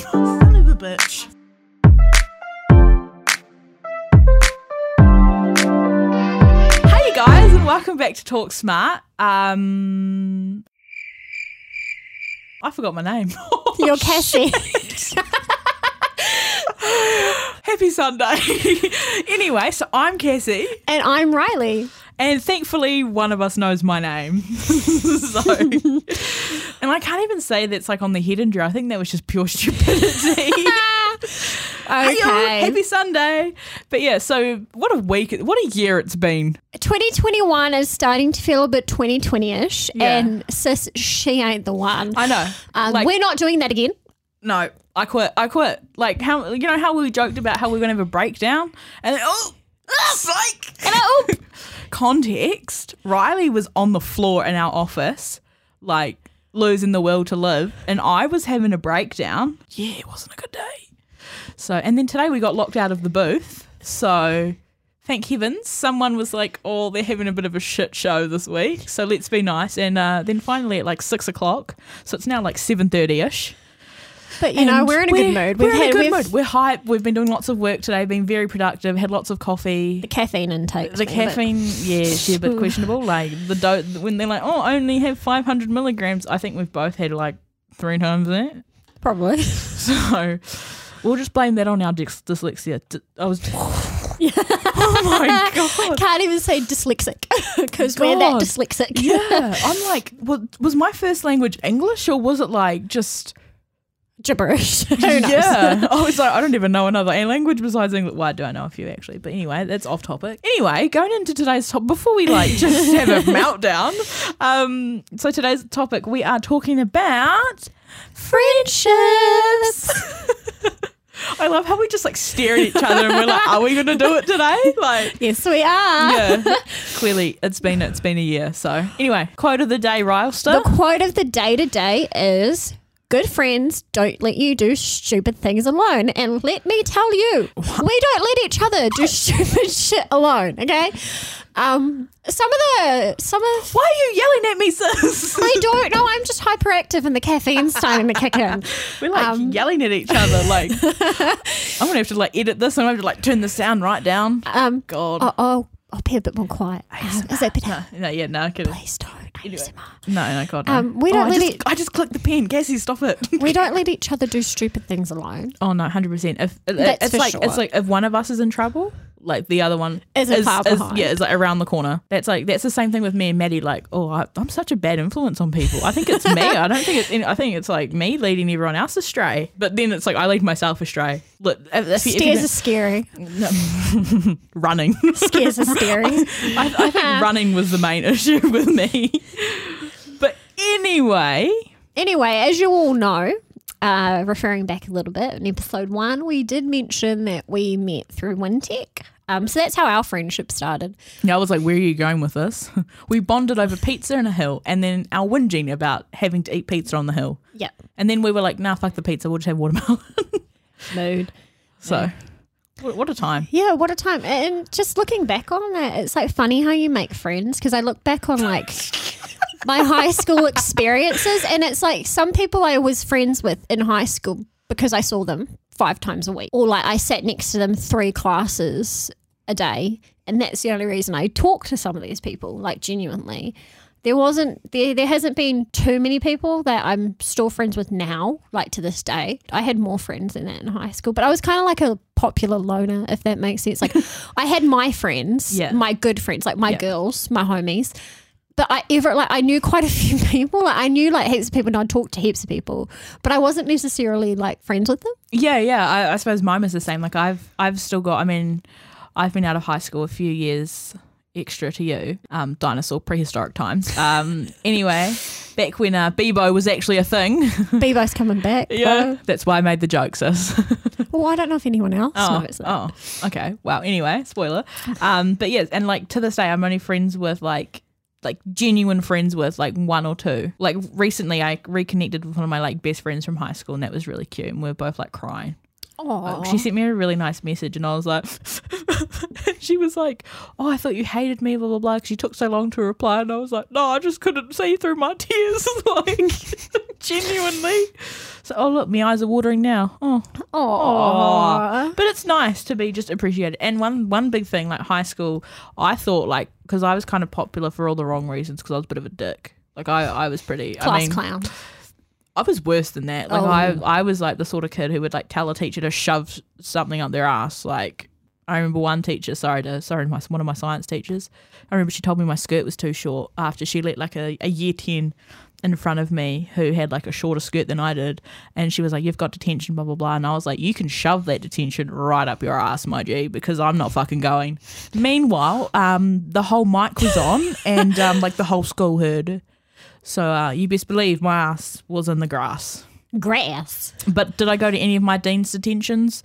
Son of a bitch. Hey guys, and welcome back to Talk Smart. I forgot my name. You're Cassie. Happy Sunday. Anyway, so I'm Cassie. And I'm Riley. And thankfully, one of us knows my name. And I can't even say that's like on the head injury. I think that was just pure stupidity. Okay. Hey, happy Sunday. But yeah, so what a week, what a year it's been. 2021 is starting to feel a bit 2020-ish. Yeah. And sis, she ain't the one. I know. We're not doing that again. No, I quit. Like, how, you know how we joked about how we were going to have a breakdown? And then, psych! And context, Riley was on the floor in our office, like, losing the will to live, and I was having a breakdown. Yeah, it wasn't a good day. So, and then today we got locked out of the booth, so thank heavens someone was like, oh, they're having a bit of a shit show this week, so let's be nice. And then finally at like 6 o'clock, so it's now like 7:30-ish. But, you know, we're in a good mood. We're hype. We've been doing lots of work today, been very productive, had lots of coffee. The caffeine intake. The caffeine, yeah, she's a bit questionable. Like, when they're like, oh, only have 500 milligrams, I think we've both had like 3 times that. Probably. So we'll just blame that on our dyslexia. Oh, my God. Can't even say dyslexic because we're that dyslexic. Yeah. I'm like, well, was my first language English or was it like just gibberish? Who knows? Yeah. I was like, I don't even know another language besides English. Well, I do know a few actually, but anyway, that's off topic. Anyway, going into today's topic, before we like just have a meltdown, so today's topic, we are talking about friendships. I love how we just like stare at each other and we're like, are we going to do it today? Like, yes, we are. Yeah. Clearly, it's been a year. So anyway, quote of the day, Rylester. The quote of the day today is, good friends don't let you do stupid things alone. And let me tell you, we don't let each other do stupid shit alone, okay? Why are you yelling at me, sis? I don't know. I'm just hyperactive and the caffeine's starting to kick in. We're like yelling at each other. Like, I'm going to have to like edit this. I'm going to have to like turn the sound right down. God. I'll be a bit more quiet. Is that better? No, kidding. Please don't. Anyway. No, God, no. I just clicked the pen. Cassie, stop it. We don't let each other do stupid things alone. Oh, no, 100%. It's like if one of us is in trouble, like the other one is far behind. Yeah, is like around the corner. That's the same thing with me and Maddie. Like, I'm such a bad influence on people. I think it's me. I don't think it's. I think it's like me leading everyone else astray. But then it's like I lead myself astray. Look, stairs are scary. No. Running. Stairs are scary. I think running was the main issue with me. But anyway, as you all know. Referring back a little bit, in episode 1, we did mention that we met through Wintec. So that's how our friendship started. Yeah, I was like, where are you going with this? We bonded over pizza and a hill and then our whinging about having to eat pizza on the hill. Yep. And then we were like, nah, fuck the pizza, we'll just have watermelon. Mood. So, yeah. What a time. Yeah, what a time. And just looking back on that, it's like funny how you make friends because I look back on like my high school experiences, and it's like some people I was friends with in high school because I saw them 5 times a week, or like I sat next to them 3 classes a day, and that's the only reason I talk to some of these people. Like genuinely, there hasn't been too many people that I'm still friends with now, like to this day. I had more friends than that in high school, but I was kind of like a popular loner, if that makes sense. Like I had my friends, yeah. My good friends, like my girls, my homies. But I knew quite a few people. Like I knew like heaps of people and I'd talk to heaps of people, but I wasn't necessarily like friends with them. Yeah, yeah. I suppose mine was the same. Like I've still got, I mean, I've been out of high school a few years extra to you. Dinosaur, prehistoric times. Anyway, back when Bebo was actually a thing. Bebo's coming back. Yeah. That's why I made the joke, sis. Well, I don't know if anyone else knows that. Oh, okay. Well, anyway, spoiler. But yes, and like to this day, I'm only friends with like genuine friends with like 1 or 2. Like recently I reconnected with one of my like best friends from high school and that was really cute and we were both like crying. Aww. She sent me a really nice message and I was like, she was like, oh, I thought you hated me, blah, blah, blah, because you took so long to reply. And I was like, no, I just couldn't see through my tears, like, genuinely. So, oh, look, my eyes are watering now. Oh, aww. But it's nice to be just appreciated. And one big thing, like high school, I thought, like, because I was kind of popular for all the wrong reasons because I was a bit of a dick. Like, I was pretty. Class clown. I was worse than that. Like, I was like the sort of kid who would like tell a teacher to shove something up their ass. Like, I remember one teacher, one of my science teachers, I remember she told me my skirt was too short after she let like a year 10 in front of me who had like a shorter skirt than I did, and she was like, you've got detention, blah, blah, blah. And I was like, you can shove that detention right up your ass, my G, because I'm not fucking going. Meanwhile, the whole mic was on and like the whole school heard. So you best believe my ass was in the grass. Grass? But did I go to any of my dean's detentions?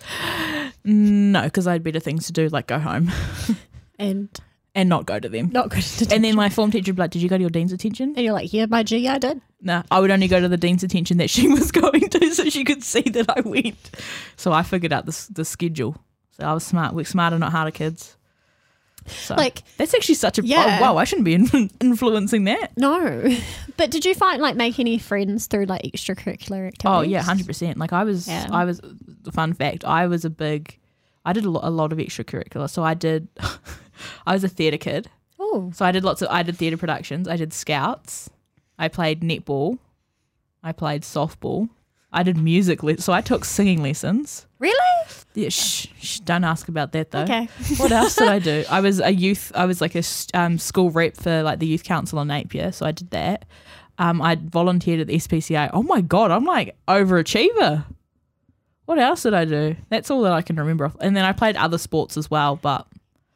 No, because I had better things to do, like go home. And not go to them. Not go to detention. And then my form teacher would be like, did you go to your dean's detention? And you're like, yeah, my G, I did. No, I would only go to the dean's detention that she was going to so she could see that I went. So I figured out the schedule. So I was smart. Work smarter, not harder, kids. So, like, that's actually such a oh, wow, I shouldn't be influencing that. No, but did you find like make any friends through like extracurricular activities? Oh yeah, 100%. Like I was. Fun fact: I did a lot of extracurricular. So I was a theatre kid. Oh, so I did theatre productions. I did scouts. I played netball. I played softball. I did music, so I took singing lessons. Really? Yeah. Shh, don't ask about that though. Okay. What else did I do? I was like a school rep for like the Youth Council on Napier, so I did that. I volunteered at the SPCA. Oh my god, I'm like overachiever. What else did I do? That's all that I can remember. And then I played other sports as well, but.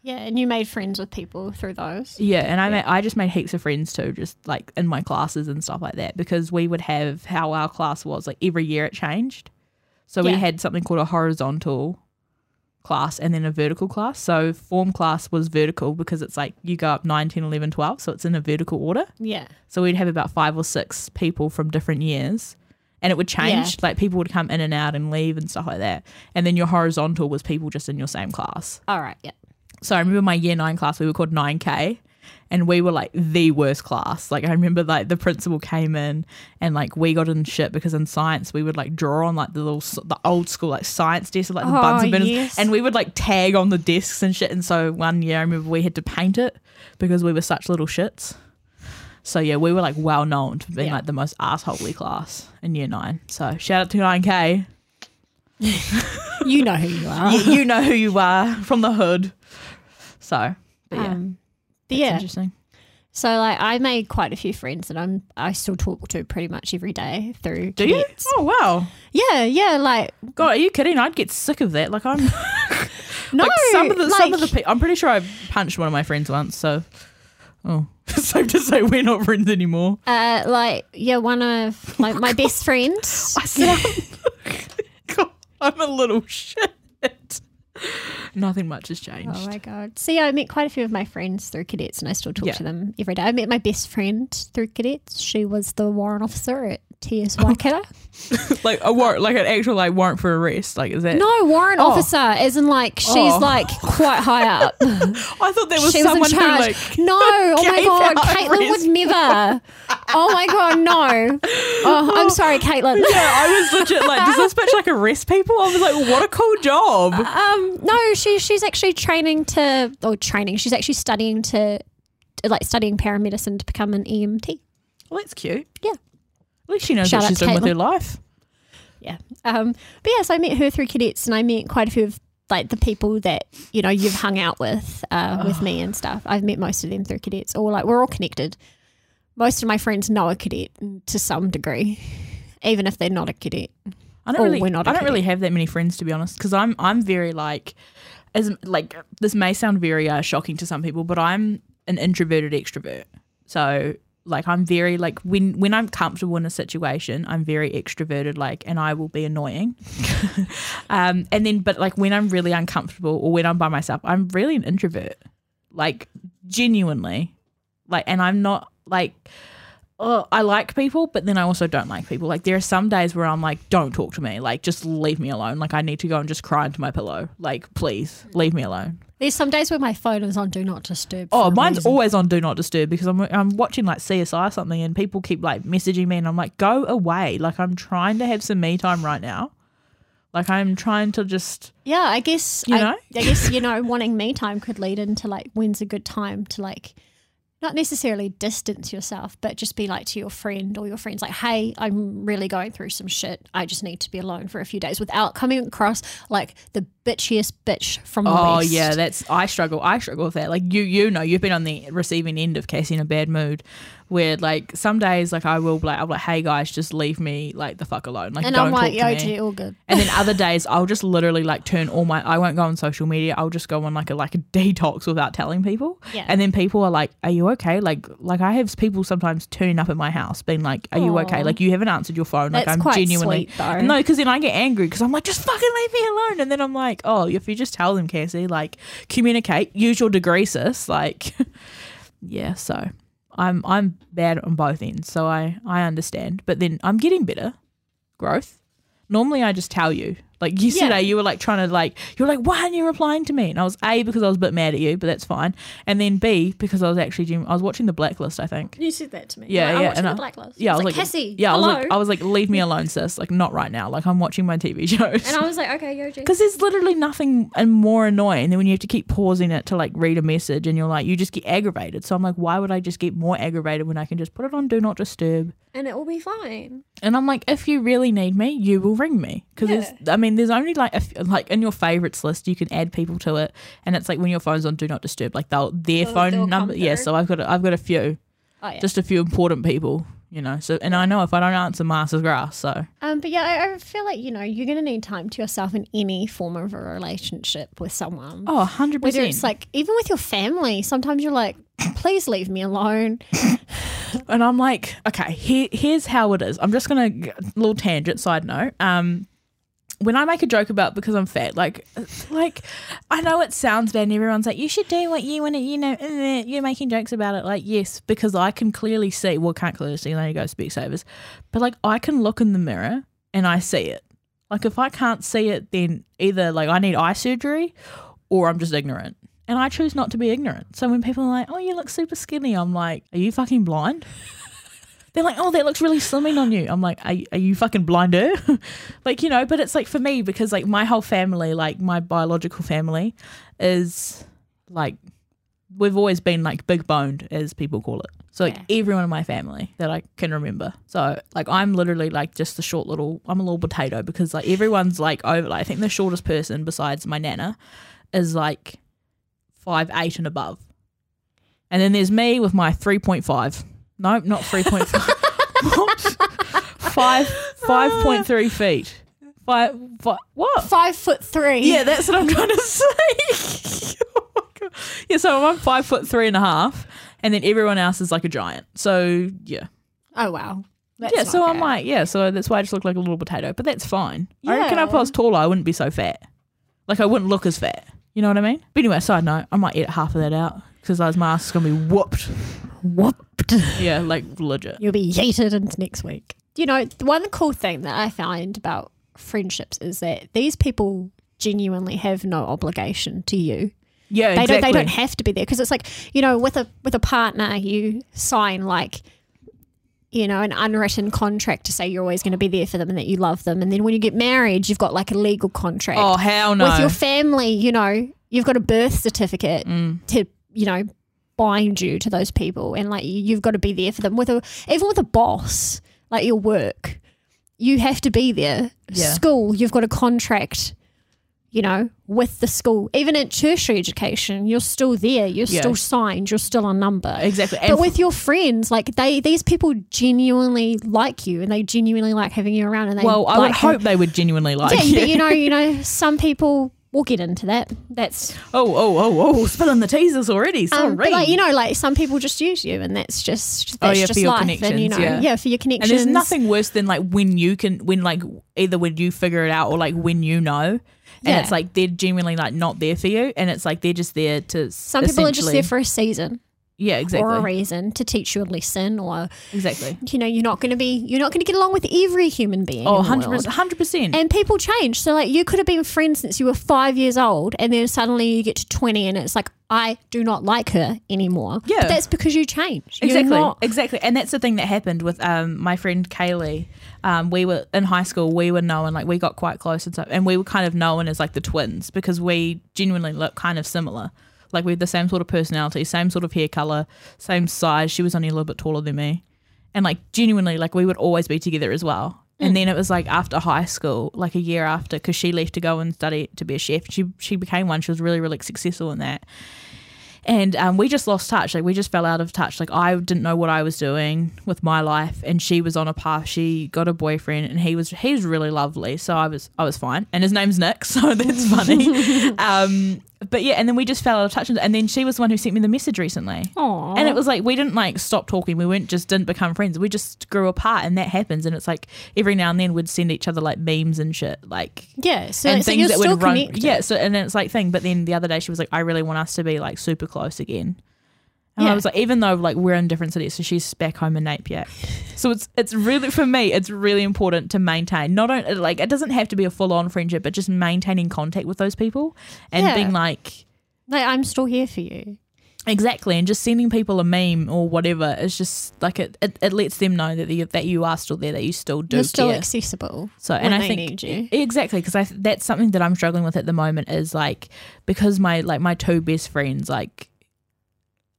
Yeah, and you made friends with people through those. Yeah, and I just made heaps of friends too, just like in my classes and stuff like that, because we would have how our class was, like every year it changed. So we had something called a horizontal class and then a vertical class. So form class was vertical because it's like you go up 9, 10, 11, 12, so it's in a vertical order. Yeah. So we'd have about 5 or 6 people from different years. And it would change, like people would come in and out and leave and stuff like that. And then your horizontal was people just in your same class. All right, yeah. So I remember my year 9 class, we were called 9K, and we were like the worst class. Like I remember like the principal came in and like we got in shit because in science we would like draw on like the old school like science desk, like the buns and bins, and we would like tag on the desks and shit. And so one year I remember we had to paint it because we were such little shits. So yeah, we were like well known for being like the most assholey class in year 9. So shout out to 9K. You know who you are. Yeah, you know who you are from the hood. So, but yeah, that's interesting. So, like, I made quite a few friends that I still talk to pretty much every day through. Do cadets. You? Oh wow. Yeah. Like, God, are you kidding? I'd get sick of that. Like, I'm no. Like some of the I'm pretty sure I punched one of my friends once. So, it's safe to say we're not friends anymore. One of like my best friends. I said, God, I'm a little shit. Nothing much has changed. Oh my god. So yeah, I met quite a few of my friends through cadets and I still talk to them every day. I met my best friend through cadets. She was the warrant officer at TS Waikato. Like a warrant, like an actual like warrant for arrest, like is that? No, warrant officer as in like she's like quite high up. I thought there was someone who like no, oh my god, Caitlin would never. Oh my god, no. Oh, I'm sorry, Caitlin. Yeah, I was legit like, does this bitch like arrest people? I was like, what a cool job. No, she's actually she's actually studying studying paramedicine to become an EMT. Well, that's cute. Yeah. At least she knows what she's doing with her life. Yeah. But yeah, so I met her through cadets and I met quite a few of like the people that, you know, you've hung out with me and stuff. I've met most of them through cadets, or like we're all connected. Most of my friends know a cadet to some degree, even if they're not a cadet. I don't really have that many friends, to be honest, because I'm very like, as like this may sound very shocking to some people, but I'm an introverted extrovert. So like I'm very like when I'm comfortable in a situation, I'm very extroverted, like, and I will be annoying. But like when I'm really uncomfortable or when I'm by myself, I'm really an introvert, like genuinely, like, and I'm not like. oh, I like people, but then I also don't like people. Like, there are some days where I'm like, don't talk to me. Like, just leave me alone. Like, I need to go and just cry into my pillow. Like, please leave me alone. There's some days where my phone is on Do Not Disturb. Oh, mine's always on Do Not Disturb because I'm watching like CSI or something and people keep like messaging me and I'm like, go away. Like, I'm trying to have some me time right now. Like, I'm trying to just... Yeah, I guess, I guess, wanting me time could lead into like, when's a good time to like... Not necessarily distance yourself, but just be like to your friend or your friends like, hey, I'm really going through some shit. I just need to be alone for a few days without coming across like the bitchiest bitch from the West. Oh, yeah, that's – I struggle with that. Like you know, you've been on the receiving end of Casey in a bad mood where like some days like I will be like, I'll be like, hey, guys, just leave me like the fuck alone. Like, and don't I'm like, yo, gee, all good. And then other days I'll just literally like turn all my – I won't go on social media. I'll just go on like a detox without telling people. Yeah. And then people are like, are you okay? Like I have people sometimes turn up at my house being like, are you okay? Like, you haven't answered your phone. Like, that's I'm quite genuinely sweet, though. No, because then I get angry because I'm like, just fucking leave me alone. And then I'm like, oh, if you just tell them, Cassie, like, communicate, use your degree, sis. Like, yeah, so I'm bad on both ends, so I understand. But then I'm getting better. Growth. Normally I just tell you. Like, yesterday you were like trying to like, you were like, why aren't you replying to me? And I was A, because I was a bit mad at you, but that's fine. And then B, because I was actually, I was watching The Blacklist, I think. You said that to me. Yeah, yeah. I'm watching The Blacklist. Yeah, I was like, Cassie, yeah, hello. I was like, leave me alone, sis. Like, not right now. Like, I'm watching my TV shows. And I was like, okay, Yoji. Because there's literally nothing and more annoying than when you have to keep pausing it to like read a message and you're like, you just get aggravated. So I'm like, why would I just get more aggravated when I can just put it on Do Not Disturb? And it will be fine. And I'm like, if you really need me, you will ring me. Because there's only like like in your favorites list you can add people to it, and it's like when your phone's on Do Not Disturb, like their phone number. Yeah, so I've got a few, just a few important people, you know. So and I know if I don't answer, mass is grass. So but yeah, I feel like, you know, you're gonna need time to yourself in any form of a relationship with someone. Oh, 100%. Whether it's like even with your family, sometimes you're like, please leave me alone. And I'm like, okay, here's how it is. I'm just gonna little tangent side note. When I make a joke about because I'm fat, like I know it sounds bad and everyone's like, you should do what you want to, you know, you're making jokes about it. Like, yes, because I can clearly see, well, can't clearly see, there you go, Specsavers. But like I can look in the mirror and I see it. Like, if I can't see it, then either like I need eye surgery or I'm just ignorant. And I choose not to be ignorant. So when people are like, oh, you look super skinny, I'm like, are you fucking blind? They're like, oh, that looks really slimming on you. I'm like, are you fucking blinder? Like, you know, but it's like for me, because like my whole family, like my biological family is like, we've always been like big boned, as people call it. So like everyone in my family that I can remember. So like I'm literally like just the short little, I'm a little potato because like everyone's like over, like, I think the shortest person besides my nana is like 5'8" and above. And then there's me with my 3.5. No, not 3.5. 5.3 feet. What? 5'3". Yeah, that's what I'm trying to say. Oh my God. Yeah, so I'm 5'3.5", and then everyone else is like a giant. So yeah. Oh wow. That's yeah. So I'm like, yeah. So that's why I just look like a little potato, but that's fine. Yeah. I reckon if I was taller, I wouldn't be so fat. Like I wouldn't look as fat. You know what I mean? But anyway, side note, I might edit half of that out because those masks are gonna be whooped. Whooped. Yeah, like legit. You'll be yeeted into next week. You know, one cool thing that I find about friendships is that these people genuinely have no obligation to you. Yeah, they exactly. They don't have to be there because it's like, you know, with a partner, you sign like, you know, an unwritten contract to say you're always going to be there for them and that you love them. And then when you get married, you've got like a legal contract. Oh, hell no. With your family, you know, you've got a birth certificate to, you know, bind you to those people, and like you've got to be there for them. Even with a boss, like your work, you have to be there. Yeah. School, you've got a contract, you know, with the school. Even in tertiary education, you're still there. You're still signed. You're still a number. Exactly. And but with your friends, like these people genuinely like you, and they genuinely like having you around. And they well, I like would hope they would genuinely like you. Yeah, but you know, some people. We'll get into that. That's spilling the teasers already. Sorry, but like, you know, like some people just use you, and that's just life. Connections, and, you know, yeah, for your connections. And there's nothing worse than like when you figure it out or like when you know. And it's like they're genuinely like not there for you, and it's like they're just there to. Some people are just there for a season. Yeah, exactly. Or a reason to teach you a lesson, or exactly. You know, you're not going to get along with every human being. Oh, 100%. And people change. So like, you could have been friends since you were 5 years old, and then suddenly you get to 20, and it's like, I do not like her anymore. Yeah, but that's because you change. Exactly. And that's the thing that happened with my friend Kaylee. We were in high school. We were known, like, we got quite close and stuff, and we were kind of known as like the twins because we genuinely looked kind of similar. Like, we had the same sort of personality, same sort of hair colour, same size. She was only a little bit taller than me. And, like, genuinely, like, we would always be together as well. Mm. And then it was, like, after high school, like a year after, because she left to go and study to be a chef. She became one. She was really, really successful in that. And we just lost touch. Like, we just fell out of touch. Like, I didn't know what I was doing with my life, and she was on a path. She got a boyfriend, and he was really lovely. So I was fine. And his name's Nick, so that's funny. But yeah, and then we just fell out of touch. And then she was the one who sent me the message recently. Aww. And it was like, we didn't like stop talking. We didn't become friends. We just grew apart, and that happens. And it's like, every now and then we'd send each other like memes and shit, like, yeah, so, and so things that would run. Yeah, so, and then it's like thing. But then the other day she was like, I really want us to be like super close again. And yeah. I was like, even though like we're in different cities, so she's back home in Napier. So it's really, for me, it's really important to maintain, not only like, it doesn't have to be a full on friendship, but just maintaining contact with those people and being like I'm still here for you. Exactly. And just sending people a meme or whatever, it's just like it lets them know that you are still there, that you still do. You're still care. Accessible. So, and I think need you. Exactly, because that's something that I'm struggling with at the moment, is like, because my two best friends like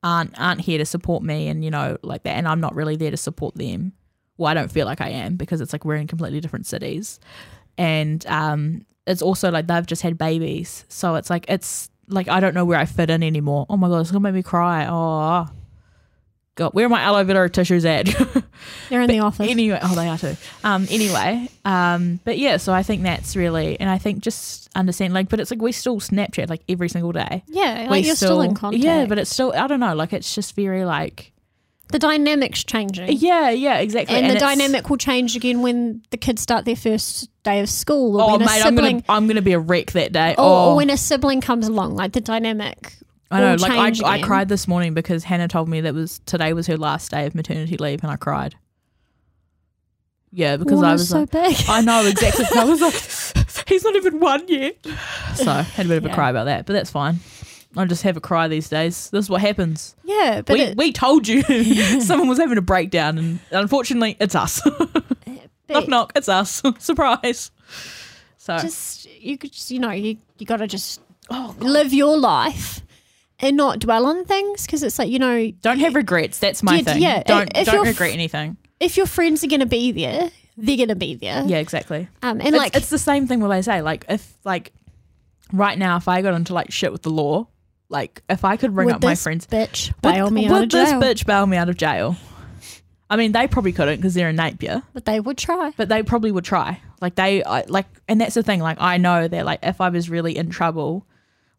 aren't here to support me, and you know, like that, and I'm not really there to support them. Well, I don't feel like I am, because it's like we're in completely different cities, and it's also like they've just had babies, so it's like I don't know where I fit in anymore. Oh my god, it's gonna make me cry. Oh god, where are my aloe vera tissues at? They're in the office anyway. Oh, they are too. But yeah, so I think that's really, and I think just understand, like, but it's like we still Snapchat like every single day. Yeah, like you're still in contact. Yeah, but it's still, I don't know, like it's just very like, the dynamic's changing. Yeah, exactly. And the dynamic will change again when the kids start their first day of school, or when a sibling, I'm gonna be a wreck that day, or when a sibling comes along, like the dynamic. I know, like I cried this morning because Hannah told me that today was her last day of maternity leave, and I cried. Yeah, because I was so like, big. I know, exactly. I was like, he's not even one yet. So I had a bit of a cry about that, but that's fine. I just have a cry these days. This is what happens. Yeah, but we told you someone was having a breakdown, and unfortunately, it's us. Knock knock, it's us. Surprise. So just you gotta just live your life. And not dwell on things, because it's like, you know, don't have regrets. That's my thing. Yeah, don't regret anything. If your friends are going to be there, they're going to be there. Yeah, exactly. And it's, like, it's the same thing. Will I say, like, if like right now, if I got into like shit with the law, like if I could ring up my friends, would this bitch bail me out of jail? I mean, they probably couldn't because they're in Napier, but they would try. Like and that's the thing. Like, I know that like if I was really in trouble.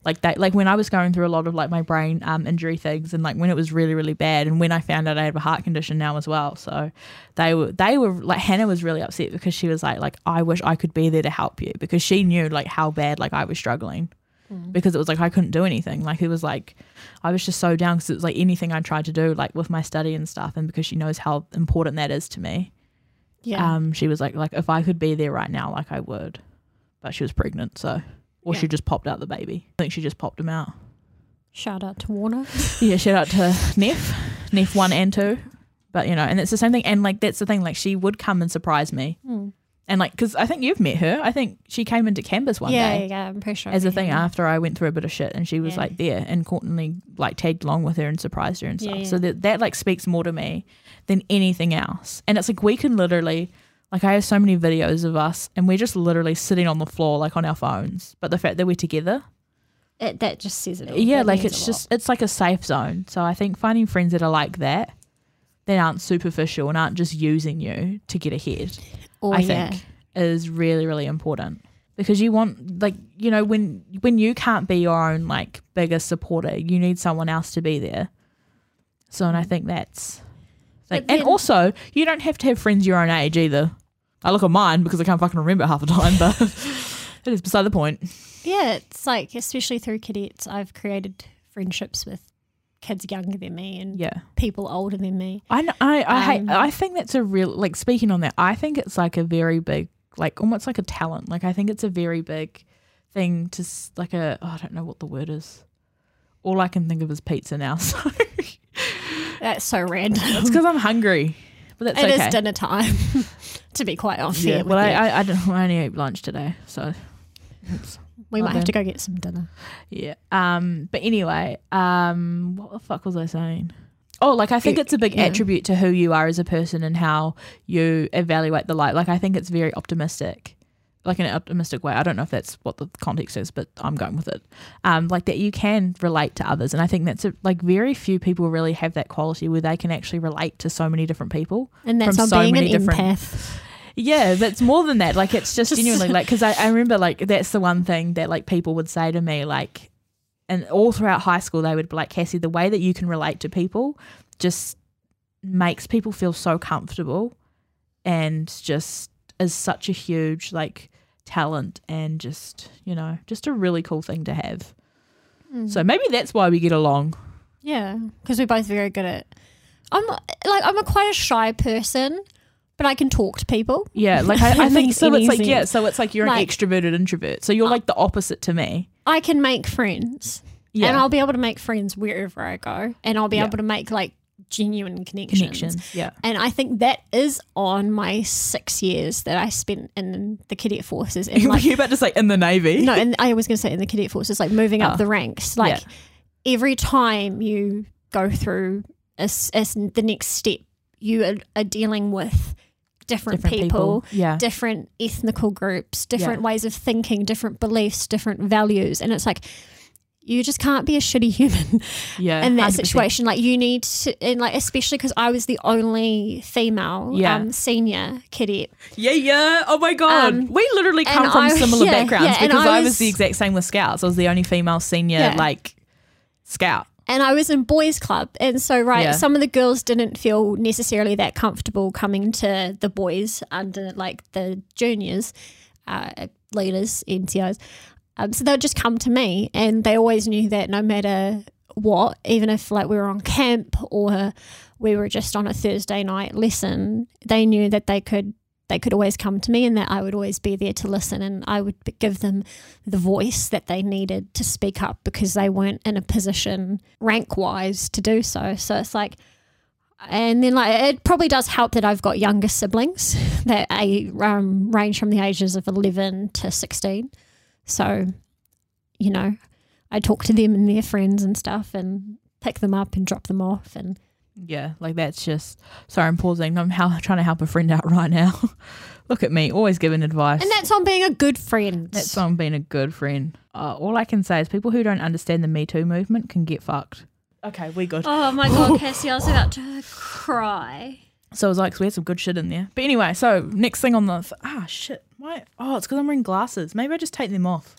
Like that, like when I was going through a lot of like my brain injury things, and like when it was really, really bad, and when I found out I have a heart condition now as well. So they were like, Hannah was really upset because she was like I wish I could be there to help you, because she knew like how bad like I was struggling, because it was like I couldn't do anything. Like it was like I was just so down, because it was like anything I tried to do like with my study and stuff, and because she knows how important that is to me. Yeah. She was like if I could be there right now, like I would, but she was pregnant, so. Or she just popped out the baby. I think she just popped him out. Shout out to Warner. Yeah, shout out to Neff. Neff 1 and 2. But, you know, and it's the same thing. And, like, that's the thing. Like, she would come and surprise me. Mm. And, like, because I think you've met her. I think she came into campus one day. Yeah, I'm pretty sure. As a thing, after I went through a bit of shit, and she was, like, there. And Courtney, like, tagged along with her and surprised her and stuff. Yeah. So that, like, speaks more to me than anything else. And it's, like, we can literally... Like, I have so many videos of us, and we're just literally sitting on the floor, like, on our phones. But the fact that we're together... That just says it all. Yeah, that like, it's just... It's like a safe zone. So I think finding friends that are like that aren't superficial and aren't just using you to get ahead, I think, is really, really important. Because you want... Like, you know, when you can't be your own, like, biggest supporter, you need someone else to be there. So, and I think that's... Like, and also, you don't have to have friends your own age either. I look at mine because I can't fucking remember half the time, but it is beside the point. Yeah, it's like, especially through cadets, I've created friendships with kids younger than me and people older than me. I think that's a real, like, speaking on that, I think it's like a very big, like almost like a talent. Like I think it's a very big thing to like a, oh, I don't know what the word is. All I can think of is pizza now. So that's so random. It's because I'm hungry. But that's okay. It is dinner time, to be quite honest. Yeah, well, I don't know. I only ate lunch today, so we might have to go get some dinner. Yeah. But anyway, what the fuck was I saying? Oh, like I think it's a big attribute to who you are as a person and how you evaluate the life. Like I think it's very optimistic, like in an optimistic way. I don't know if that's what the context is, but I'm going with it. Like that you can relate to others. And I think that's like very few people really have that quality where they can actually relate to so many different people. And that's from so many different empath. Yeah, but it's more than that. Like it's just genuinely like, because I remember like that's the one thing that like people would say to me, like, and all throughout high school they would be like, Cassie, the way that you can relate to people just makes people feel so comfortable and just is such a huge like talent and just, you know, just a really cool thing to have. So maybe that's why we get along. Yeah, because we're both very good at, I'm quite a shy person, but I can talk to people. Yeah, like I think so. It's like, yeah, so it's like you're like, an extroverted introvert. So you're like the opposite to me. I can make friends. Yeah. And I'll be able to make friends wherever I go. And I'll be able to make like genuine connections. Yeah. And I think that is on my 6 years that I spent in the cadet forces. And like, you're about to say in the Navy. No, and I was going to say in the cadet forces, like moving up the ranks. Like every time you go through the next step, you are dealing with different people, different ethnical groups, different ways of thinking, different beliefs, different values. And it's like, you just can't be a shitty human in that 100%. Situation. Like you need to, and like, especially because I was the only female senior cadet. Yeah. Oh my God. We literally come from similar backgrounds because I was the exact same with Scouts. I was the only female senior like Scout. And I was in boys' club. And so, some of the girls didn't feel necessarily that comfortable coming to the boys under, like, the juniors, leaders, NCOs. So they would just come to me. And they always knew that no matter what, even if, like, we were on camp or we were just on a Thursday night lesson, they knew that they could always come to me and that I would always be there to listen, and I would give them the voice that they needed to speak up because they weren't in a position rank-wise to do so. So it's like, and then like it probably does help that I've got younger siblings that range from the ages of 11 to 16. So, you know, I talk to them and their friends and stuff and pick them up and drop them off and yeah, like that's just, sorry I'm pausing, I'm trying to help a friend out right now. Look at me, always giving advice. And that's on being a good friend. All I can say is people who don't understand the Me Too movement can get fucked. Okay, we good. Oh my God, Cassie, I was about to cry. So it was like, we had some good shit in there. But anyway, so next thing on the, shit, why? Oh, it's because I'm wearing glasses. Maybe I just take them off.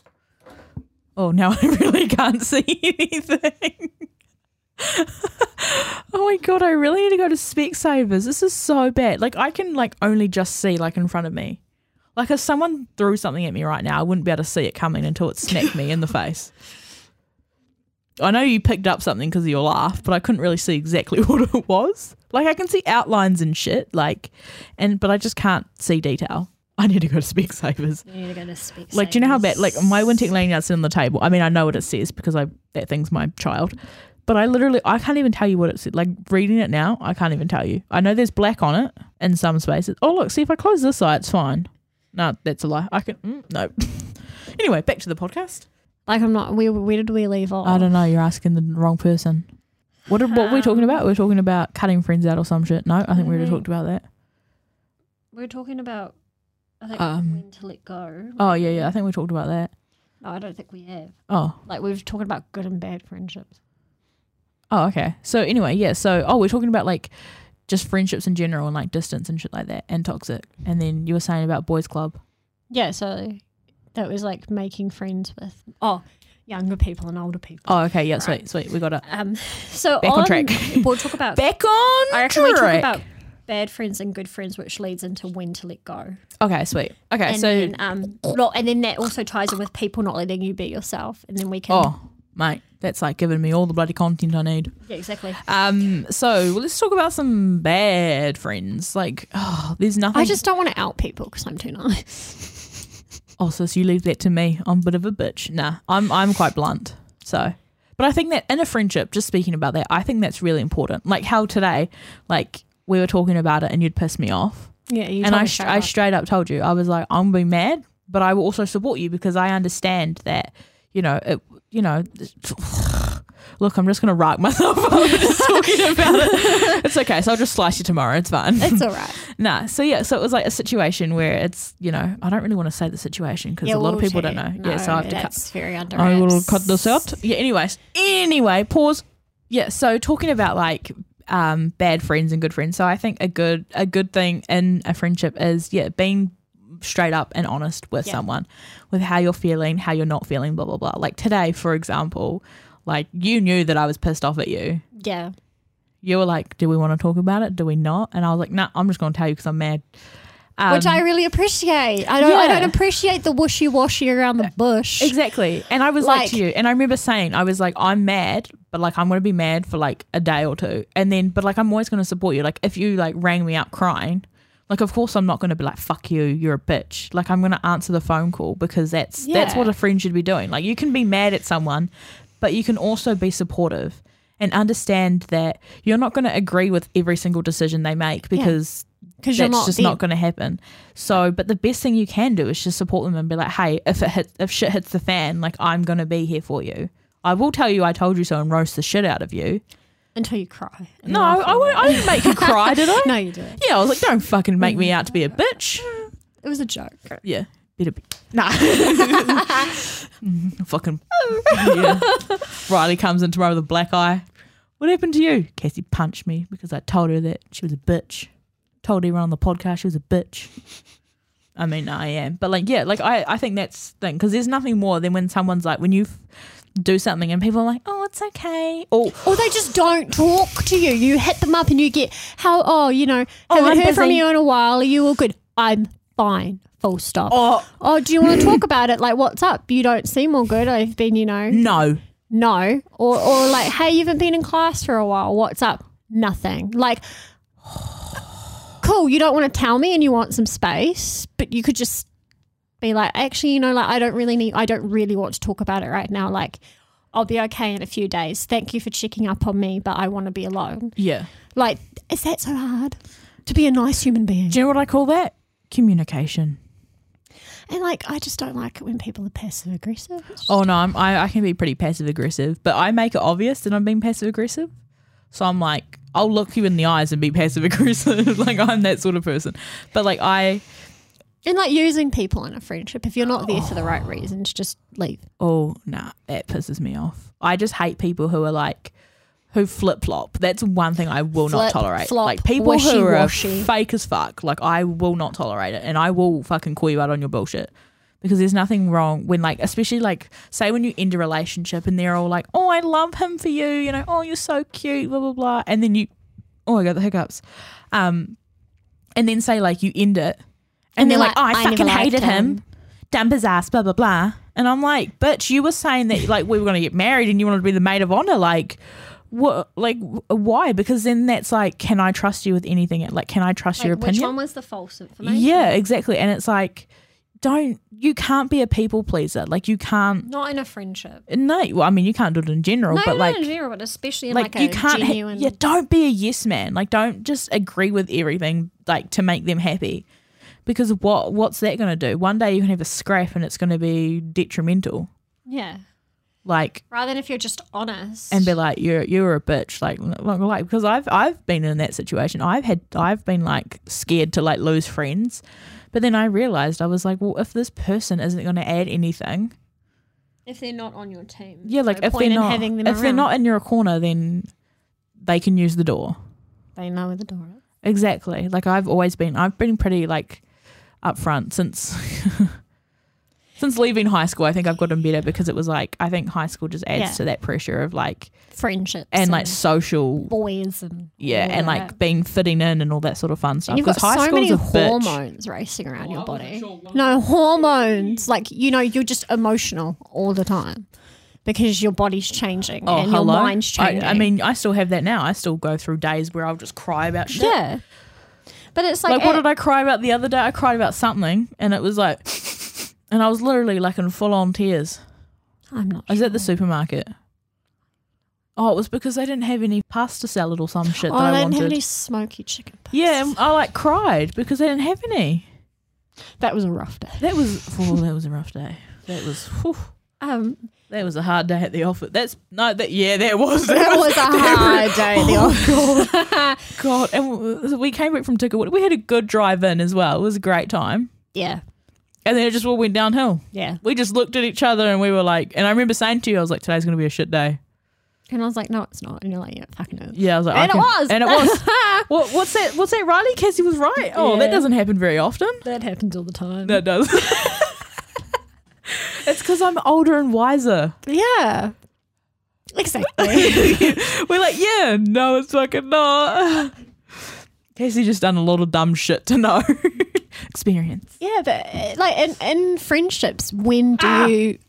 Oh, now I really can't see anything. Oh my God, I really need to go to Specsavers. This is so bad. Like I can like only just see like in front of me. Like if someone threw something at me right now, I wouldn't be able to see it coming until it smacked me in the face. I know you picked up something because of your laugh, but I couldn't really see exactly what it was. Like I can see outlines and shit, like, but I just can't see detail. I need to go to Specsavers. Like, do you know how bad? Like my Wintec laying out sitting on the table. I mean, I know what it says because that thing's my child. But I can't even tell you what it said. Like reading it now, I can't even tell you. I know there's black on it in some spaces. Oh, look, see if I close this eye, it's fine. No, that's a lie. No. Anyway, back to the podcast. Like I'm not, where did we leave off? I don't know, you're asking the wrong person. What were we talking about? We were talking about cutting friends out or some shit. No, I think we already talked about that. We were talking about, I think, when to let go. Oh, yeah, I think we talked about that. No, I don't think we have. Oh. Like we've talked about good and bad friendships. Oh, okay. So anyway, we're talking about like just friendships in general and like distance and shit like that and toxic. And then you were saying about boys' club. Yeah, so that was like making friends with younger people and older people. Oh, okay. Yeah, right. Sweet. We got it. So back on track. We'll talk about back on track. I reckon we talk about bad friends and good friends, which leads into when to let go. Okay, sweet. Okay, and so then, and then that also ties in with people not letting you be yourself, and then we can. Oh, mate. That's like giving me all the bloody content I need. Yeah, exactly. So let's talk about some bad friends. Like, oh, there's nothing. I just don't want to out people because I'm too nice. Oh, sis, you leave that to me. I'm a bit of a bitch. Nah, I'm quite blunt. So, but I think that in a friendship, just speaking about that, I think that's really important. Like how today, like we were talking about it, and you'd piss me off. Yeah, you and I straight up told you, I was like, I'm gonna be mad, but I will also support you because I understand that. You know, look, I'm just going to rack myself up just talking about it. It's okay. So I'll just slice you tomorrow. It's fine. It's all right. Nah. So, yeah. So it was like a situation where it's, you know, I don't really want to say the situation because yeah, a lot of people don't know. No, yeah. So I have to cut. That's very under wraps. I will cut this out. Yeah. Anyway, pause. Yeah. So talking about like bad friends and good friends. So I think a good thing in a friendship is, yeah, being straight up and honest with someone, with how you're feeling, how you're not feeling, blah blah blah. Like today, for example, like you knew that I was pissed off at you. Yeah, you were like, do we want to talk about it, do we not? And I was like, nah, I'm just gonna tell you because I'm mad, which I really appreciate. I don't appreciate the wishy-washy around the bush. Exactly. And I was like to you, and I remember saying, I was like, I'm mad, but like I'm gonna be mad for like a day or two, and then but like I'm always gonna support you. Like if you like rang me up crying, like, of course, I'm not going to be like, fuck you, you're a bitch. Like, I'm going to answer the phone call because that's what a friend should be doing. Like, you can be mad at someone, but you can also be supportive and understand that you're not going to agree with every single decision they make because that's not going to happen. So, but the best thing you can do is just support them and be like, hey, if shit hits the fan, like, I'm going to be here for you. I will tell you I told you so and roast the shit out of you. Until you cry. No, I didn't make you cry, did I? No, you did. Yeah, I was like, don't fucking make me out to be a bitch. It was a joke. Yeah. Nah. Fucking. Yeah. Riley comes in tomorrow with a black eye. What happened to you? Cassie punched me because I told her that she was a bitch. Told everyone on the podcast she was a bitch. I mean, I am. But like, yeah, like I think that's the thing because there's nothing more than when someone's like, when you do something and people are like, oh, it's okay. Or they just don't talk to you. You hit them up and you get, haven't heard from you in a while. Are you all good? I'm fine. Full stop. Oh, do you want to talk about it? Like, what's up? You don't seem all good. I've been, you know. No. Or like, hey, you haven't been in class for a while. What's up? Nothing. Like, cool. You don't want to tell me and you want some space, but you could just be like, actually, you know, like I don't really want to talk about it right now. Like, I'll be okay in a few days. Thank you for checking up on me, but I want to be alone. Yeah. Like, is that so hard to be a nice human being? Do you know what I call that? Communication. And like, I just don't like it when people are passive aggressive. Oh no, I can be pretty passive aggressive, but I make it obvious that I'm being passive aggressive. So I'm like, I'll look you in the eyes and be passive aggressive. Like I'm that sort of person. But like And like using people in a friendship, if you're not there for the right reasons, just leave. Oh, nah, that pisses me off. I just hate people who are like, who flip-flop. That's one thing I will not tolerate. Flop, like people who are fake as fuck, like I will not tolerate it and I will fucking call you out on your bullshit because there's nothing wrong when like, especially like say when you end a relationship and they're all like, oh, I love him for you, you know, oh, you're so cute, blah, blah, blah. And then I got the hiccups. And then say like you end it. And they're like, oh, I fucking hated him. Dump his ass, blah, blah, blah. And I'm like, bitch, you were saying that like we were going to get married and you wanted to be the maid of honor. Like, what? Like, why? Because then that's like, can I trust you with anything? Like, can I trust your opinion? Which one was the false information? Yeah, exactly. And it's like, you can't be a people pleaser. Like, you can't. Not in a friendship. No, well, I mean, you can't do it in general. No, but like, in general, but especially in like a genuine. Yeah, don't be a yes man. Like, don't just agree with everything like to make them happy. Because what's that going to do? One day you can have a scrap and it's going to be detrimental. Yeah. Like rather than if you're just honest and be like you're a bitch. Like because I've been in that situation. I've been like scared to like lose friends, but then I realized I was like, well, if this person isn't going to add anything, if they're not on your team, yeah, like no if they're not having them if around. They're not in your corner, then they can use the door. They know where the door is. Exactly. Like I've been pretty like. Up front since leaving high school. I think I've gotten better because it was like I think high school just adds to that pressure of like friendships and like social boys and and like being fitting in and all that sort of fun stuff. You've got high so many hormones racing around your body. No hormones, like you know, you're just emotional all the time. because your body's changing and your mind's changing. I mean, I still have that now. I still go through days where I'll just cry about shit. Yeah. But it's like what did I cry about the other day? I cried about something and it was like and I was literally like in full on tears. I'm not sure. I was at the supermarket. Oh, it was because they didn't have any pasta salad or some shit that I wanted. Oh, they didn't have any smoky chicken pasta. Yeah, and I like cried because they didn't have any. That was a rough day. That was a rough day. That was that was a hard day at the office. That was a hard day at the office. God, and we came back from Ticklewood. We had a good drive in as well. It was a great time. Yeah. And then it just all went downhill. Yeah. We just looked at each other and we were like, and I remember saying to you, I was like, today's going to be a shit day. And I was like, no, it's not. And you're like, yeah, fucking it. Yeah, I was like, and it was. What's that, Riley? Cassie was right. Oh, yeah. That doesn't happen very often. That happens all the time. That does. It's because I'm older and wiser. Yeah. Exactly. We're like, yeah, no, it's fucking not. Cassie just done a lot of dumb shit to no experience. Yeah, but like in friendships, when do you...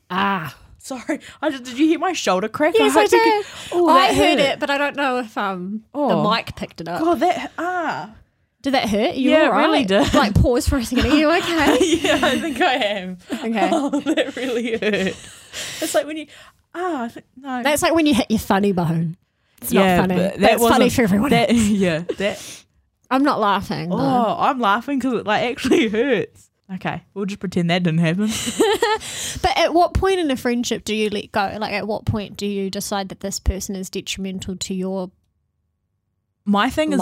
Sorry, did you hear my shoulder crack? Yes, I did. I heard it, but I don't know if the mic picked it up. Oh, that did that hurt? Yeah, it really did. Like pause for a second. Are you okay? Yeah, I think I am. Okay. Oh, that really hurt. It's like when you no. That's like when you hit your funny bone. It's not funny. That's funny for everyone. I'm not laughing. Oh, though. I'm laughing because it like actually hurts. Okay, we'll just pretend that didn't happen. But at what point in a friendship do you let go? Like, at what point do you decide that this person is detrimental to your life? My thing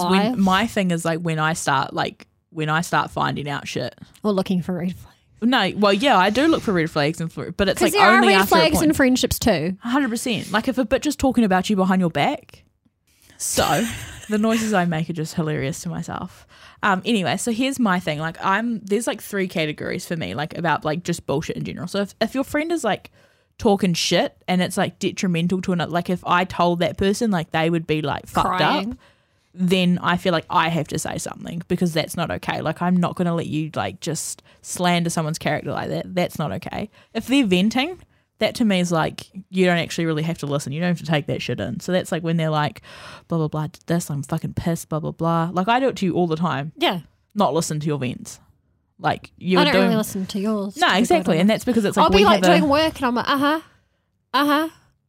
is like when I start finding out shit or looking for red flags. No, well, yeah, I do look for red flags, but it's like only there are red flags in friendships too. 100%. Like if a bitch is talking about you behind your back. So the noises I make are just hilarious to myself. Anyway, so here's my thing. Like there's like three categories for me, like about like just bullshit in general. So if your friend is like talking shit and it's like detrimental to another, like if I told that person like they would be like fucked up, then I feel like I have to say something because that's not okay. Like I'm not going to let you like just slander someone's character like that. That's not okay. If they're venting, that to me is like you don't actually really have to listen. You don't have to take that shit in. So that's like when they're like, blah, blah, blah, did this, I'm fucking pissed, blah, blah, blah. Like I do it to you all the time. Yeah. Not listen to your vents. Like you're I don't really listen to yours. No, exactly. And that's because it's like I'll be like doing work and I'm like,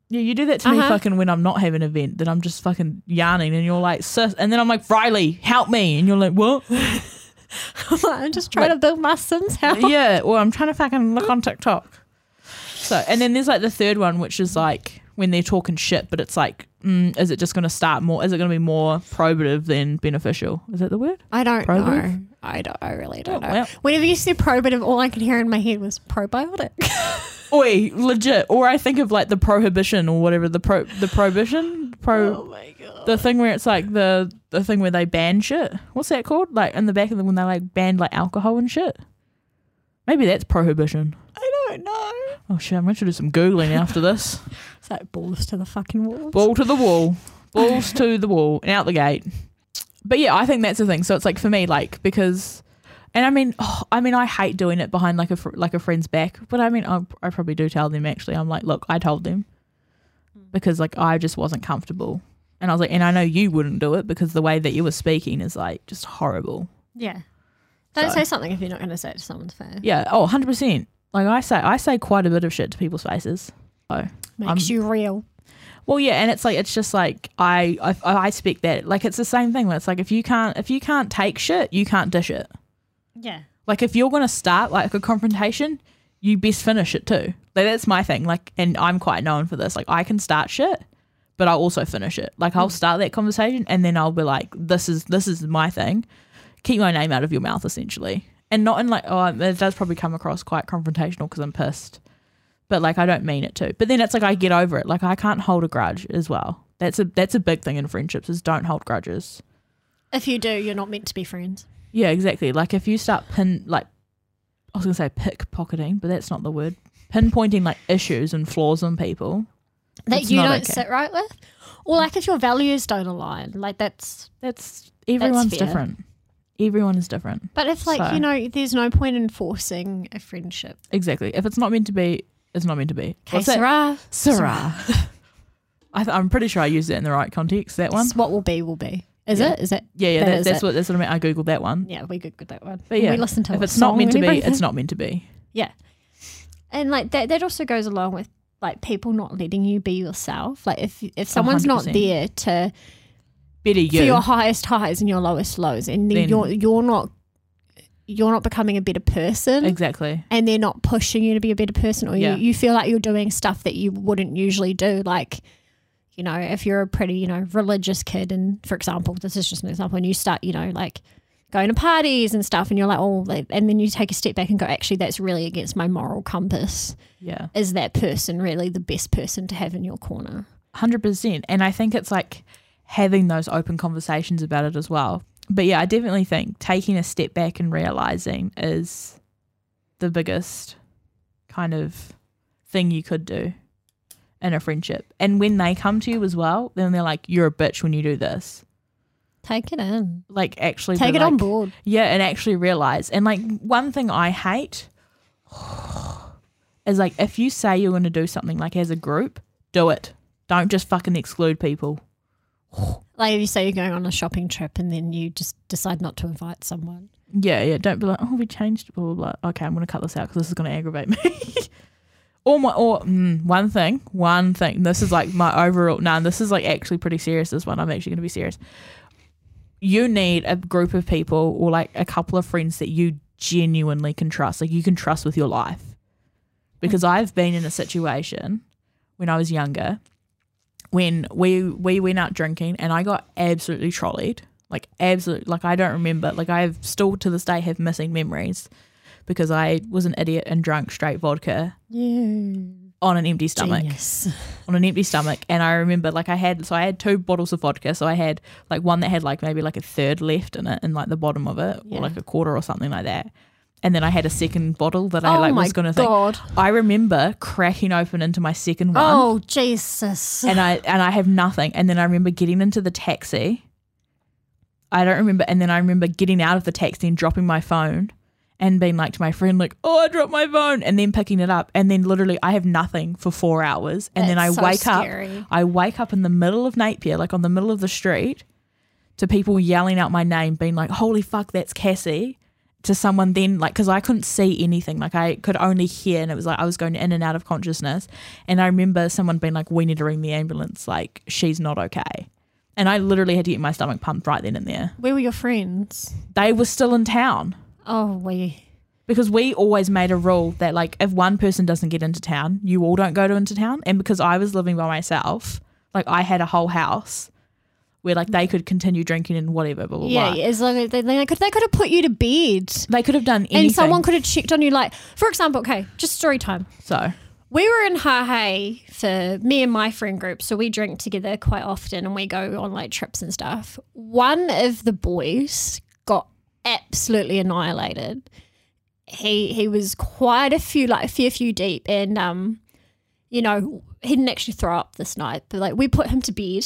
Yeah, you do that to me fucking when I'm not having an event that I'm just fucking yarning and you're like, sis. And then I'm like, Riley, help me. And you're like, what? I'm just trying to build my Sims house. Yeah, or I'm trying to fucking look on TikTok. So, and then there's like the third one, which is like when they're talking shit, but it's like, is it just going to start more? Is it going to be more probative than beneficial? Is that the word? I don't know. I really don't know. Well. Whenever you say probative, all I could hear in my head was probiotic. Oi, legit. Or I think of like the prohibition or whatever, the prohibition. Oh my God. The thing where it's like the thing where they ban shit. What's that called? Like in the back of them when they like banned like alcohol and shit. Maybe that's prohibition. I don't know. Oh shit, I'm going to do some Googling after this. It's like balls to the fucking wall. Ball to the wall. Balls to the wall and out the gate. But yeah, I think that's the thing. So it's like for me, like because, and I mean, I hate doing it behind like a friend's back. But I mean, I probably do tell them actually. I'm like, look, I told them because like I just wasn't comfortable. And I was like, and I know you wouldn't do it because the way that you were speaking is like just horrible. Yeah. Don't say something if you're not going to say it to someone's face. Yeah. Oh, 100%. Like I say quite a bit of shit to people's faces. So makes you real. Well, yeah, and it's like it's just like I expect that. Like it's the same thing. It's like if you can't take shit, you can't dish it. Yeah. Like if you're gonna start like a confrontation, you best finish it too. Like that's my thing. Like, and I'm quite known for this. Like I can start shit, but I'll also finish it. Like I'll start that conversation and then I'll be like, this is my thing. Keep my name out of your mouth, essentially. And not in like, oh, it does probably come across quite confrontational because I'm pissed. But like I don't mean it to. But then it's like I get over it. Like I can't hold a grudge as well. That's a big thing in friendships is don't hold grudges. If you do, you're not meant to be friends. Yeah, exactly. Like if you start pickpocketing, but that's not the word. Pinpointing like issues and flaws in people. That you don't sit right with? Or like if your values don't align. Like that's everyone's different. Everyone is different. But if like, so, you know, there's no point in forcing a friendship. Exactly. If it's not meant to be, It's not meant to be. Okay, Sarah. Sarah. I'm pretty sure I used it in the right context, that one. It's what will be, will be. Is yeah. it? Is it? Yeah, yeah, that's what I meant. I Googled that one. Yeah, we Googled that one. But yeah, we listened to it. If it's not meant to be, it's not meant to be. Yeah. And like that also goes along with like people not letting you be yourself. Like if someone's 100%. Not there to better you for your highest highs and your lowest lows, and then you're not becoming a better person. Exactly. And they're not pushing you to be a better person, or yeah. you feel like you're doing stuff that you wouldn't usually do. Like, you know, if you're a pretty, you know, religious kid and, for example, this is just an example, and you start, you know, like going to parties and stuff and you're like, oh, and then you take a step back and go, actually, that's really against my moral compass. Yeah. Is that person really the best person to have in your corner? 100%. And I think it's like having those open conversations about it as well. But yeah, I definitely think taking a step back and realizing is the biggest kind of thing you could do in a friendship. And when they come to you as well, then they're like, you're a bitch when you do this. Take it in. Like actually take it on board. Yeah, and actually realize. And like one thing I hate is like if you say you're going to do something like as a group, do it. Don't just fucking exclude people. Like if you say you're going on a shopping trip and then you just decide not to invite someone. Yeah, yeah. Don't be like, oh, we changed, blah, blah, blah. Okay, I'm going to cut this out because this is going to aggravate me. One thing. This is like my overall, this is like actually pretty serious, this one. I'm actually going to be serious. You need a group of people or like a couple of friends that you genuinely can trust, like you can trust with your life. Because I've been in a situation when I was younger when we went out drinking and I got absolutely trolleyed, like absolutely, like I don't remember, like I have still to this day have missing memories because I was an idiot and drank straight vodka on an empty stomach. Genius. On an empty stomach. And I remember like I had two bottles of vodka. So I had like one that had like maybe like a third left in it and like the bottom of it or like a quarter or something like that. And then I had a second bottle that I was going to think. Oh, my God. I remember cracking open into my second one. Oh, Jesus. And I have nothing. And then I remember getting into the taxi. I don't remember. And then I remember getting out of the taxi and dropping my phone and being like to my friend, like, oh, I dropped my phone. And then picking it up. And then literally I have nothing for 4 hours. And then I wake up. I wake up in the middle of Napier, like on the middle of the street, to people yelling out my name, being like, holy fuck, that's Cassie. To someone then, like, because I couldn't see anything. Like, I could only hear, and it was like I was going in and out of consciousness. And I remember someone being like, we need to ring the ambulance. Like, she's not okay. And I literally had to get my stomach pumped right then and there. Where were your friends? They were still in town. Oh, we. Because we always made a rule that, like, if one person doesn't get into town, you all don't go into town. And because I was living by myself, like, I had a whole house where like they could continue drinking and whatever, blah, blah, blah. Yeah, as long as they could have put you to bed. They could have done anything. And someone could have checked on you. Like, for example, okay, just story time. So we were in Hahei for me and my friend group, so we drink together quite often and we go on like trips and stuff. One of the boys got absolutely annihilated. He was quite a fair few deep, and you know, he didn't actually throw up this night, but like we put him to bed.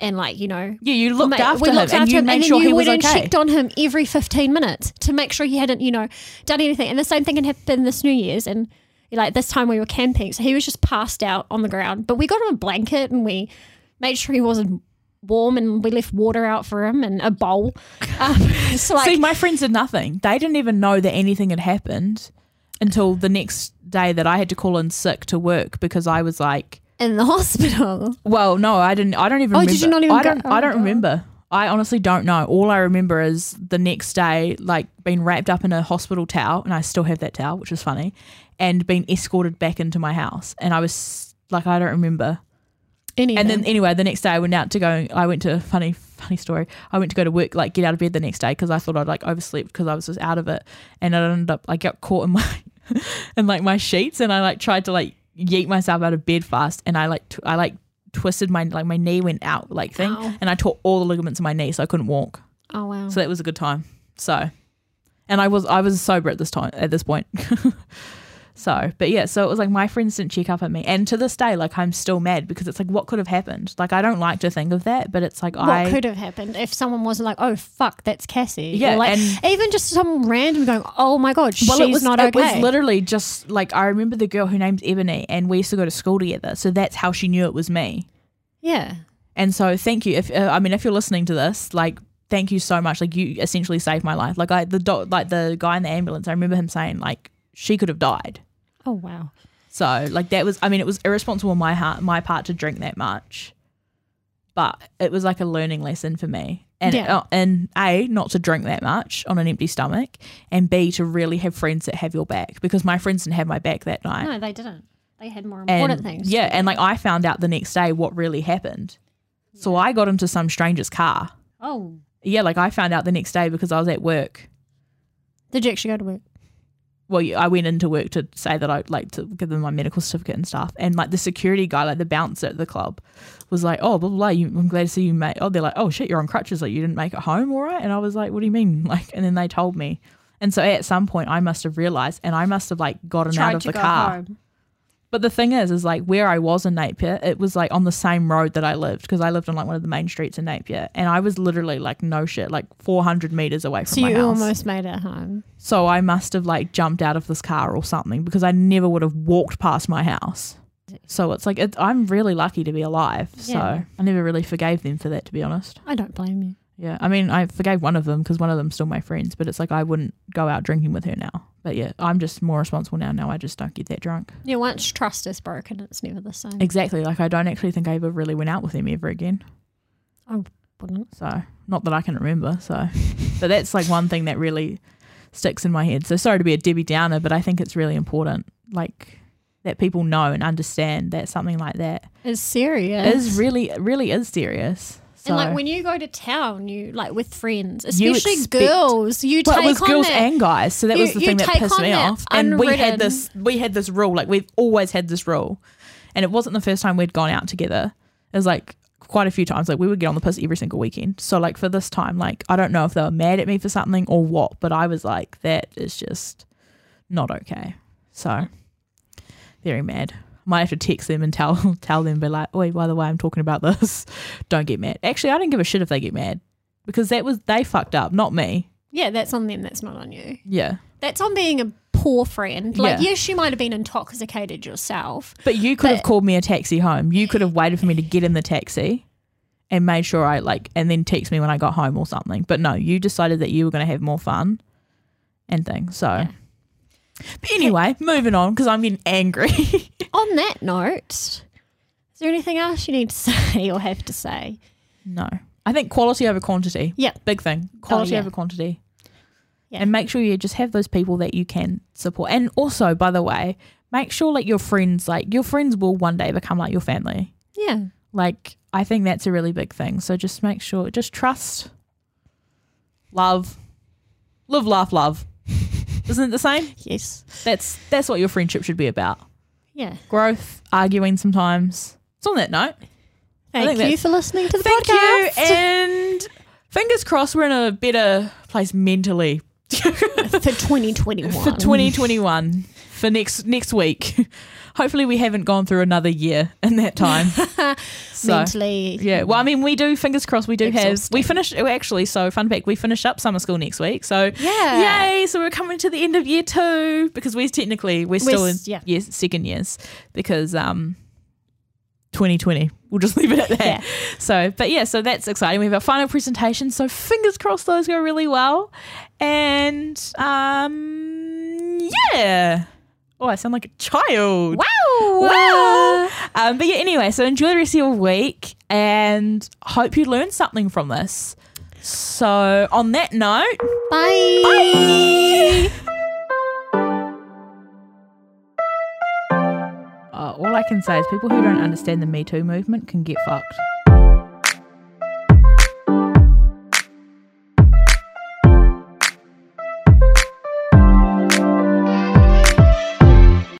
And like, you know. Yeah, you looked after him and you made sure he was okay. And then you went and checked on him every 15 minutes to make sure he hadn't, you know, done anything. And the same thing had happened this New Year's. And like this time we were camping. So he was just passed out on the ground. But we got him a blanket and we made sure he wasn't warm, and we left water out for him and a bowl. So like, see, my friends did nothing. They didn't even know that anything had happened until the next day that I had to call in sick to work because I was like, in the hospital. Well, no, I didn't. I don't even remember. Oh, did you not even go? I don't remember. I honestly don't know. All I remember is the next day, like, being wrapped up in a hospital towel, and I still have that towel, which is funny, and being escorted back into my house. And I was like, I don't remember. Anything. And then anyway, the next day I went out to go. I went to, funny story, I went to go to work, like, get out of bed the next day because I thought I'd, like, overslept because I was just out of it. And I ended up, I got caught in my, in, like, my sheets, and I, like, tried to, like, yeet myself out of bed fast, and I twisted my, like, my knee went out, like, thing. Ow. And I tore all the ligaments in my knee, so I couldn't walk. Oh, wow. So that was a good time. So, and I was sober at this point. So, but yeah, so it was like my friends didn't check up at me. And to this day, like, I'm still mad because it's like, what could have happened? Like, I don't like to think of that, but it's like, what could have happened if someone was like, oh, fuck, that's Cassie? Yeah. Or like, and even just some random going, oh my God, she's not okay. It was literally just like, I remember the girl whose name's Ebony and we used to go to school together. So that's how she knew it was me. Yeah. And so thank you. If you're listening to this, like, thank you so much. Like, you essentially saved my life. Like, the guy in the ambulance, I remember him saying, like, she could have died. Oh, wow. So, like, that was, I mean, it was irresponsible on my part to drink that much, but it was like a learning lesson for me. And, and A, not to drink that much on an empty stomach, and B, to really have friends that have your back, because my friends didn't have my back that night. No, they didn't. They had more important things. Yeah, and, like, I found out the next day what really happened. Yeah. So I got into some stranger's car. Oh. Yeah, like, I found out the next day because I was at work. Did you actually go to work? Well, I went into work to say that I'd like to give them my medical certificate and stuff. And like the security guy, like the bouncer at the club, was like, oh, blah, blah, blah, I'm glad to see you, mate. Oh, they're like, oh, shit, you're on crutches. Like, you didn't make it home, all right? And I was like, what do you mean? Like, and then they told me. And so at some point I must have realised, and I must have like gotten out of the car. Home. But the thing is like where I was in Napier, it was like on the same road that I lived, because I lived on like one of the main streets in Napier, and I was literally like, no shit, like 400 metres away from my house. So you almost made it home. So I must have like jumped out of this car or something, because I never would have walked past my house. So it's like I'm really lucky to be alive. Yeah. So I never really forgave them for that, to be honest. I don't blame you. Yeah, I mean, I forgave one of them because one of them's still my friends, but it's like I wouldn't go out drinking with her now. But yeah, I'm just more responsible now. Now I just don't get that drunk. Yeah, once trust is broken, it's never the same. Exactly. Like, I don't actually think I ever really went out with him ever again. I wouldn't. So, not that I can remember. So, but that's like one thing that really sticks in my head. So, sorry to be a Debbie Downer, but I think it's really important, like, that people know and understand that something like that is serious. Really is serious. So. And like when you go to town, you like with friends, especially girls, you take on that. Well, it was girls and guys, so that was the thing that pissed me off. And we had this rule, like we've always had this rule, and it wasn't the first time we'd gone out together. It was like quite a few times. Like we would get on the piss every single weekend. So like for this time, like I don't know if they were mad at me for something or what, but I was like, that is just not okay. So very mad. Might have to text them and tell them, be like, oi, by the way, I'm talking about this. Don't get mad. Actually, I don't give a shit if they get mad, because they fucked up, not me. Yeah, that's on them. That's not on you. Yeah. That's on being a poor friend. Like, yes, you might have been intoxicated yourself. But you could have called me a taxi home. You could have waited for me to get in the taxi and made sure I like, and then text me when I got home or something. But no, you decided that you were going to have more fun and things. So, But anyway, moving on, because I'm getting angry. On that note, is there anything else you need to say or have to say? No. I think quality over quantity. Yeah. Big thing. Quality over quantity. Yeah. And make sure you just have those people that you can support. And also, by the way, make sure like your friends will one day become like your family. Yeah. Like, I think that's a really big thing. So just make sure, just trust, love, live, laugh, love. Isn't it the same? Yes. That's what your friendship should be about. Yeah. Growth, arguing sometimes. It's on that note. Thank you for listening to the podcast. Thank you, and fingers crossed we're in a better place mentally. For 2021. For next week. Hopefully we haven't gone through another year in that time. So, mentally. Yeah. Well, I mean, we do, fingers crossed, we do have – we finished – actually, so fun fact, we finish up summer school next week. So, yeah. Yay. So we're coming to the end of year two, because we're still in second years, because 2020. We'll just leave it at that. Yeah. So, but yeah, so that's exciting. We have our final presentation. So fingers crossed those go really well. And yeah. Oh, I sound like a child. Wow. But yeah, anyway, so enjoy the rest of your week and hope you learn something from this. So on that note, bye. All I can say is people who don't understand the Me Too movement can get fucked.